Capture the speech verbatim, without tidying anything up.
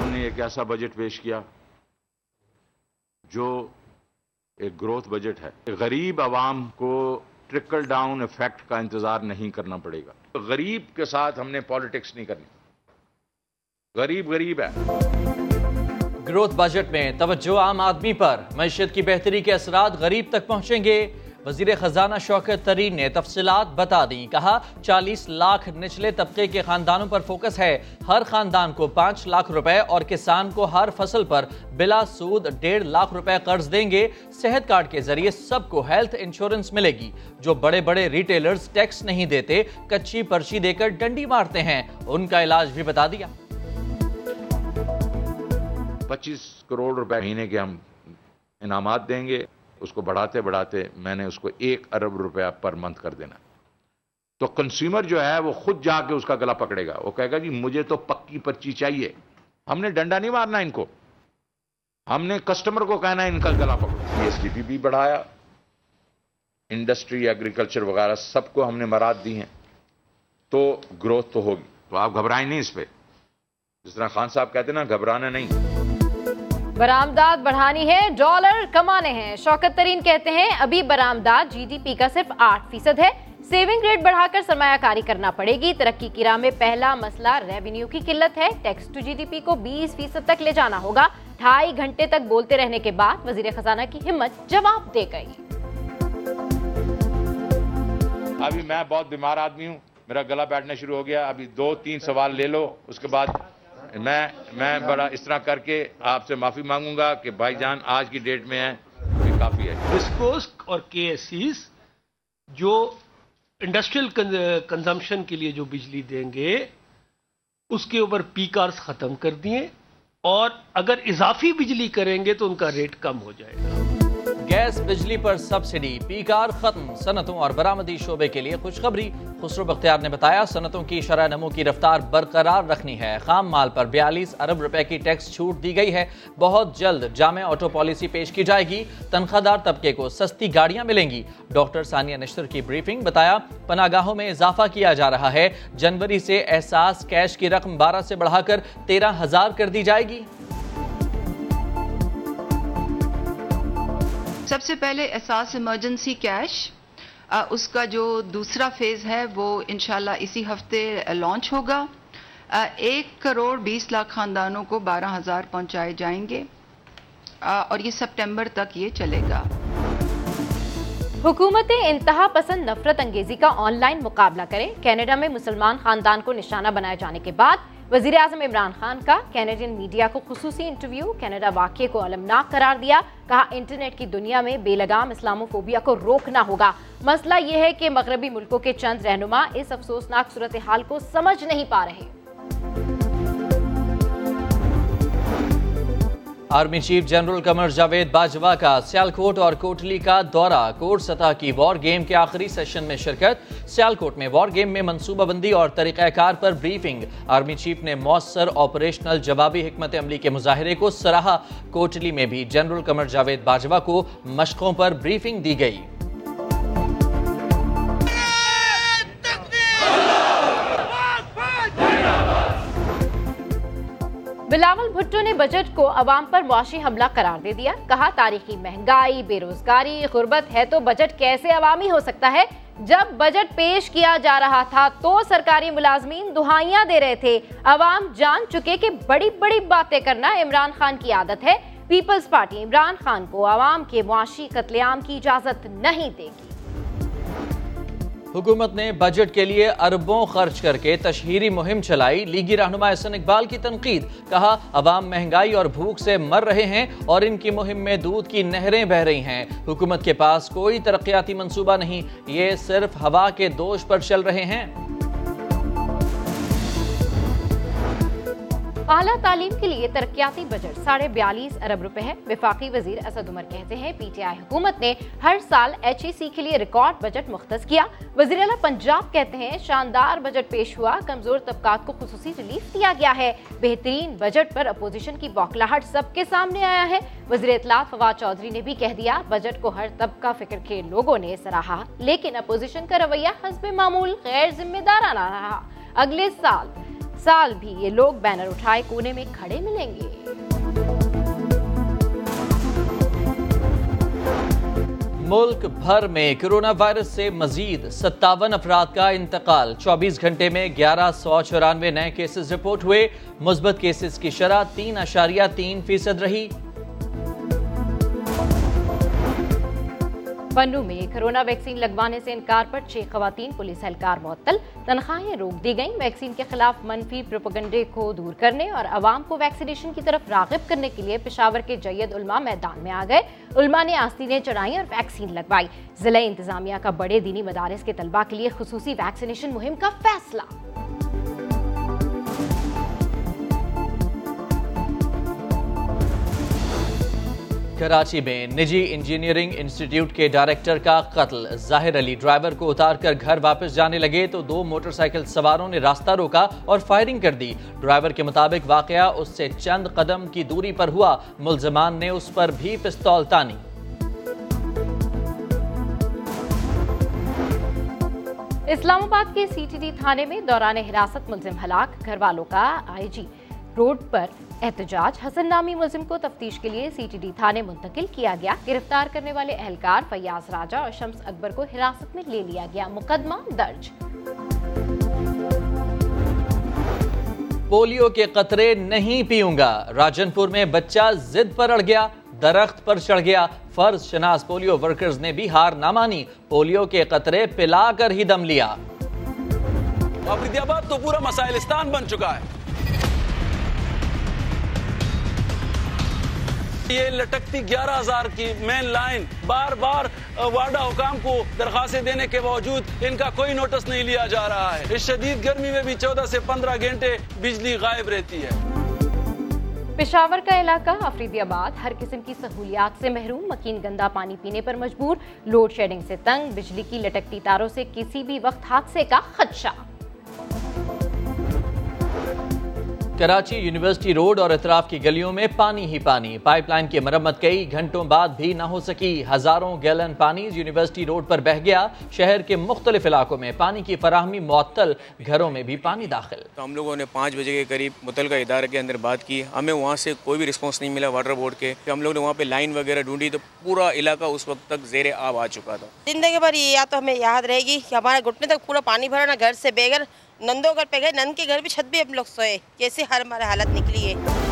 ہم نے ایک ایسا بجٹ پیش کیا جو ایک گروتھ بجٹ ہے. غریب عوام کو ٹرکل ڈاؤن افیکٹ کا انتظار نہیں کرنا پڑے گا. غریب کے ساتھ ہم نے پالیٹکس نہیں کرنی. غریب غریب ہے. گروتھ بجٹ میں توجہ عام آدمی پر، معیشت کی بہتری کے اثرات غریب تک پہنچیں گے. وزیر خزانہ شوکت ترین نے تفصیلات بتا دیں. کہا چالیس لاکھ نچلے طبقے کے خاندانوں پر فوکس ہے. ہر خاندان کو پانچ لاکھ روپے اور کسان کو ہر فصل پر بلا سود ڈیڑھ لاکھ روپے قرض دیں گے. صحت کارڈ کے ذریعے سب کو ہیلتھ انشورنس ملے گی. جو بڑے بڑے ریٹیلرز ٹیکس نہیں دیتے، کچی پرچی دے کر ڈنڈی مارتے ہیں، ان کا علاج بھی بتا دیا. پچیس کروڑ روپے مہینے کے ہم انعامات دیں گے. اس کو بڑھاتے بڑھاتے میں نے اس کو ایک ارب روپیہ پر منتھ کر دینا. تو کنزیومر جو ہے وہ خود جا کے اس کا گلا پکڑے گا. وہ کہے گا جی مجھے تو پکی پرچی چاہیے. ہم نے ڈنڈا نہیں مارنا ان کو، ہم نے کسٹمر کو کہنا ہے ان کا گلا پکڑو. جی ایس ڈی پی بھی بڑھایا، انڈسٹری، ایگریکلچر وغیرہ سب کو ہم نے مراد دی ہیں. تو گروتھ تو ہوگی. تو آپ گھبرائیں نہیں اس پہ، جس طرح خان صاحب کہتے ہیں نا، گھبرانا نہیں. برآمدات بڑھانی ہے، ڈالر کمانے ہیں. شوکت ترین کہتے ہیں ابھی برآمدات جی ڈی پی کا صرف آٹھ فیصد ہے. سیونگ ریٹ بڑھا کر سرمایہ کاری کرنا پڑے گی. ترقی کی راہ میں پہلا مسئلہ ریونیو کی قلت ہے. Tax to G D P کو بیس فیصد تک لے جانا ہوگا. ڈھائی گھنٹے تک بولتے رہنے کے بعد وزیر خزانہ کی ہمت جواب دے گئی. ابھی میں بہت بیمار آدمی ہوں، میرا گلا بیٹھنا شروع ہو گیا. ابھی دو تین سوال لے لو، اس کے بعد میں میں بڑا اس طرح کر کے آپ سے معافی مانگوں گا کہ بھائی جان آج کی ڈیٹ میں ہے یہ کافی ہے. ڈسکوز اور کے ایس سیز جو انڈسٹریل کنزمپشن کے لیے جو بجلی دیں گے، اس کے اوپر پی کارز ختم کر دیے، اور اگر اضافی بجلی کریں گے تو ان کا ریٹ کم ہو جائے گا. گیس بجلی پر سبسڈی، پی کار ختم. صنعتوں اور برآمدی شعبے کے لیے خوشخبری. خسرو بختیار نے بتایا صنعتوں کی شرح نمو کی رفتار برقرار رکھنی ہے. خام مال پر بیالیس ارب روپے کی ٹیکس چھوٹ دی گئی ہے. بہت جلد جامع آٹو پالیسی پیش کی جائے گی. تنخواہ دار طبقے کو سستی گاڑیاں ملیں گی. ڈاکٹر ثانیہ نشتر کی بریفنگ. بتایا پناہ گاہوں میں اضافہ کیا جا رہا ہے. جنوری سے احساس کیش کی رقم بارہ سے بڑھا کر تیرہ ہزار کر دی جائے گی. سب سے پہلے احساس ایمرجنسی کیش، اس کا جو دوسرا فیز ہے وہ انشاءاللہ اسی ہفتے لانچ ہوگا. ایک کروڑ بیس لاکھ خاندانوں کو بارہ ہزار پہنچائے جائیں گے، اور یہ سپٹمبر تک یہ چلے گا. حکومتیں انتہا پسند نفرت انگیزی کا آن لائن مقابلہ کریں. کینیڈا میں مسلمان خاندان کو نشانہ بنائے جانے کے بعد وزیر اعظم عمران خان کا کینیڈین میڈیا کو خصوصی انٹرویو. کینیڈا واقعے کو المناک قرار دیا. کہا انٹرنیٹ کی دنیا میں بے لگام اسلاموفوبیا کو روکنا ہوگا. مسئلہ یہ ہے کہ مغربی ملکوں کے چند رہنما اس افسوسناک صورتحال کو سمجھ نہیں پا رہے. Army chief general Qamar Javed Bajwa کا سیالکوٹ اور کوٹلی کا دورہ. کوٹ سطح کی وار گیم کے آخری سیشن میں شرکت. سیالکوٹ میں وار گیم میں منصوبہ بندی اور طریقہ کار پر بریفنگ. آرمی چیف نے مؤثر آپریشنل جوابی حکمت عملی کے مظاہرے کو سراہا. کوٹلی میں بھی جنرل قمر جاوید باجوا کو مشقوں پر بریفنگ دی گئی. بلاول بھٹو نے بجٹ کو عوام پر معاشی حملہ قرار دے دیا. کہا تاریخی مہنگائی، بے روزگاری، غربت ہے تو بجٹ کیسے عوامی ہو سکتا ہے؟ جب بجٹ پیش کیا جا رہا تھا تو سرکاری ملازمین دہائیاں دے رہے تھے. عوام جان چکے کہ بڑی بڑی باتیں کرنا عمران خان کی عادت ہے. پیپلز پارٹی عمران خان کو عوام کے معاشی قتل عام کی اجازت نہیں دے گی. حکومت نے بجٹ کے لیے اربوں خرچ کر کے تشہیری مہم چلائی. لیگی رہنما احسن اقبال کی تنقید. کہا عوام مہنگائی اور بھوک سے مر رہے ہیں اور ان کی مہم میں دودھ کی نہریں بہہ رہی ہیں. حکومت کے پاس کوئی ترقیاتی منصوبہ نہیں، یہ صرف ہوا کے دوش پر چل رہے ہیں. اعلیٰ تعلیم کے لیے ترقیاتی بجٹ ساڑھے بیالیس ارب روپے ہے. وفاقی وزیر اسد عمر کہتے ہیں پی ٹی آئی حکومت نے ہر سال ایچ ای سی کے لیے ریکارڈ بجٹ مختص کیا. وزیر اعلیٰ پنجاب کہتے ہیں شاندار بجٹ پیش ہوا، کمزور طبقات کو خصوصی ریلیف دیا گیا ہے. بہترین بجٹ پر اپوزیشن کی بوکھلاہٹ سب کے سامنے آیا ہے. وزیر اطلاعات فواد چوہدری نے بھی کہہ دیا بجٹ کو ہر طبقہ فکر کے لوگوں نے سراہا، لیکن اپوزیشن کا رویہ حسب معمول غیر ذمہ دارانہ رہا. اگلے سال سال بھی یہ لوگ بینر اٹھائے کونے میں کھڑے ملیں گے۔ ملک بھر میں کرونا وائرس سے مزید ستاون افراد کا انتقال، چوبیس گھنٹے میں گیارہ سو چورانوے نئے کیسز رپورٹ ہوئے، مثبت کیسز کی شرح تین اشاریہ تین فیصد رہی۔ بنو میں کرونا ویکسین لگوانے سے انکار پر چھ خواتین پولیس اہلکار معطل، تنخواہیں روک دی گئیں۔ ویکسین کے خلاف منفی پروپیگنڈے کو دور کرنے اور عوام کو ویکسینیشن کی طرف راغب کرنے کے لیے پشاور کے جید علماء میدان میں آ گئے۔ علماء نے آستینیں چڑھائیں اور ویکسین لگوائی۔ ضلع انتظامیہ کا بڑے دینی مدارس کے طلباء کے لیے خصوصی ویکسینیشن مہم کا فیصلہ۔ کراچی میں نجی انجینئرنگ انسٹیٹیوٹ کے ڈائریکٹر کا قتل، ظاہر علی ڈرائیور کو اتار کر گھر واپس جانے لگے تو دو موٹر سائیکل سواروں نے راستہ روکا اور فائرنگ کر دی۔ ڈرائیور کے مطابق واقعہ اس سے چند قدم کی دوری پر ہوا، ملزمان نے اس پر بھی پستول تانی۔ اسلام آباد کے سی ٹی ڈی تھانے میں دوران حراست ملزم ہلاک، گھر والوں کا آئی جی روڈ پر احتجاج۔ حسن نامی ملزم کو تفتیش کے لیے سی ٹی ڈی تھانے منتقل کیا گیا۔ گرفتار کرنے والے اہلکار فیاض راجہ اور شمس اکبر کو حراست میں لے لیا گیا، مقدمہ درج۔ پولیو کے قطرے نہیں پیوں گا، راجن پور میں بچہ ضد پر اڑ گیا، درخت پر چڑھ گیا۔ فرض شناس پولیو ورکرز نے بھی ہار نہ مانی، پولیو کے قطرے پلا کر ہی دم لیا۔ آفریدی آباد تو پورا مسائلستان بن چکا ہے۔ یہ لٹکتی گیارہ ہزار کی مین لائن، بار بار وارڈا حکام کو درخواستیں دینے کے باوجود ان کا کوئی نوٹس نہیں لیا جا رہا ہے۔ اس شدید گرمی میں بھی چودہ سے پندرہ گھنٹے بجلی غائب رہتی ہے۔ پشاور کا علاقہ آفریدی آباد ہر قسم کی سہولیات سے محروم، مکین گندا پانی پینے پر مجبور، لوڈ شیڈنگ سے تنگ، بجلی کی لٹکتی تاروں سے کسی بھی وقت حادثے کا خدشہ۔ کراچی یونیورسٹی روڈ اور اطراف کی گلیوں میں پانی ہی پانی، پائپ لائن کی مرمت کئی گھنٹوں بعد بھی نہ ہو سکی، ہزاروں گیلن پانی یونیورسٹی روڈ پر بہہ گیا۔ شہر کے مختلف علاقوں میں پانی کی فراہمی معطل، گھروں میں بھی پانی داخل۔ ہم لوگوں نے پانچ بجے کے قریب متعلقہ ادارے کے اندر بات کی، ہمیں وہاں سے کوئی بھی رسپانس نہیں ملا واٹر بورڈ کے۔ ہم لوگوں نے وہاں پہ لائن وغیرہ ڈھونڈی تو پورا علاقہ اس وقت تک زیر آب آ چکا تھا۔ زندگی بھر یہ یا تو ہمیں یاد رہے گی کہ ہمارے گھٹنے تک پورا پانی بھرا، نہ گھر سے بغیر، نندوں گھر پہ گئے، نند کے گھر بھی، چھت بھی ہم لوگ سوئے، جیسے ہر ہمارا حالت نکلی ہے۔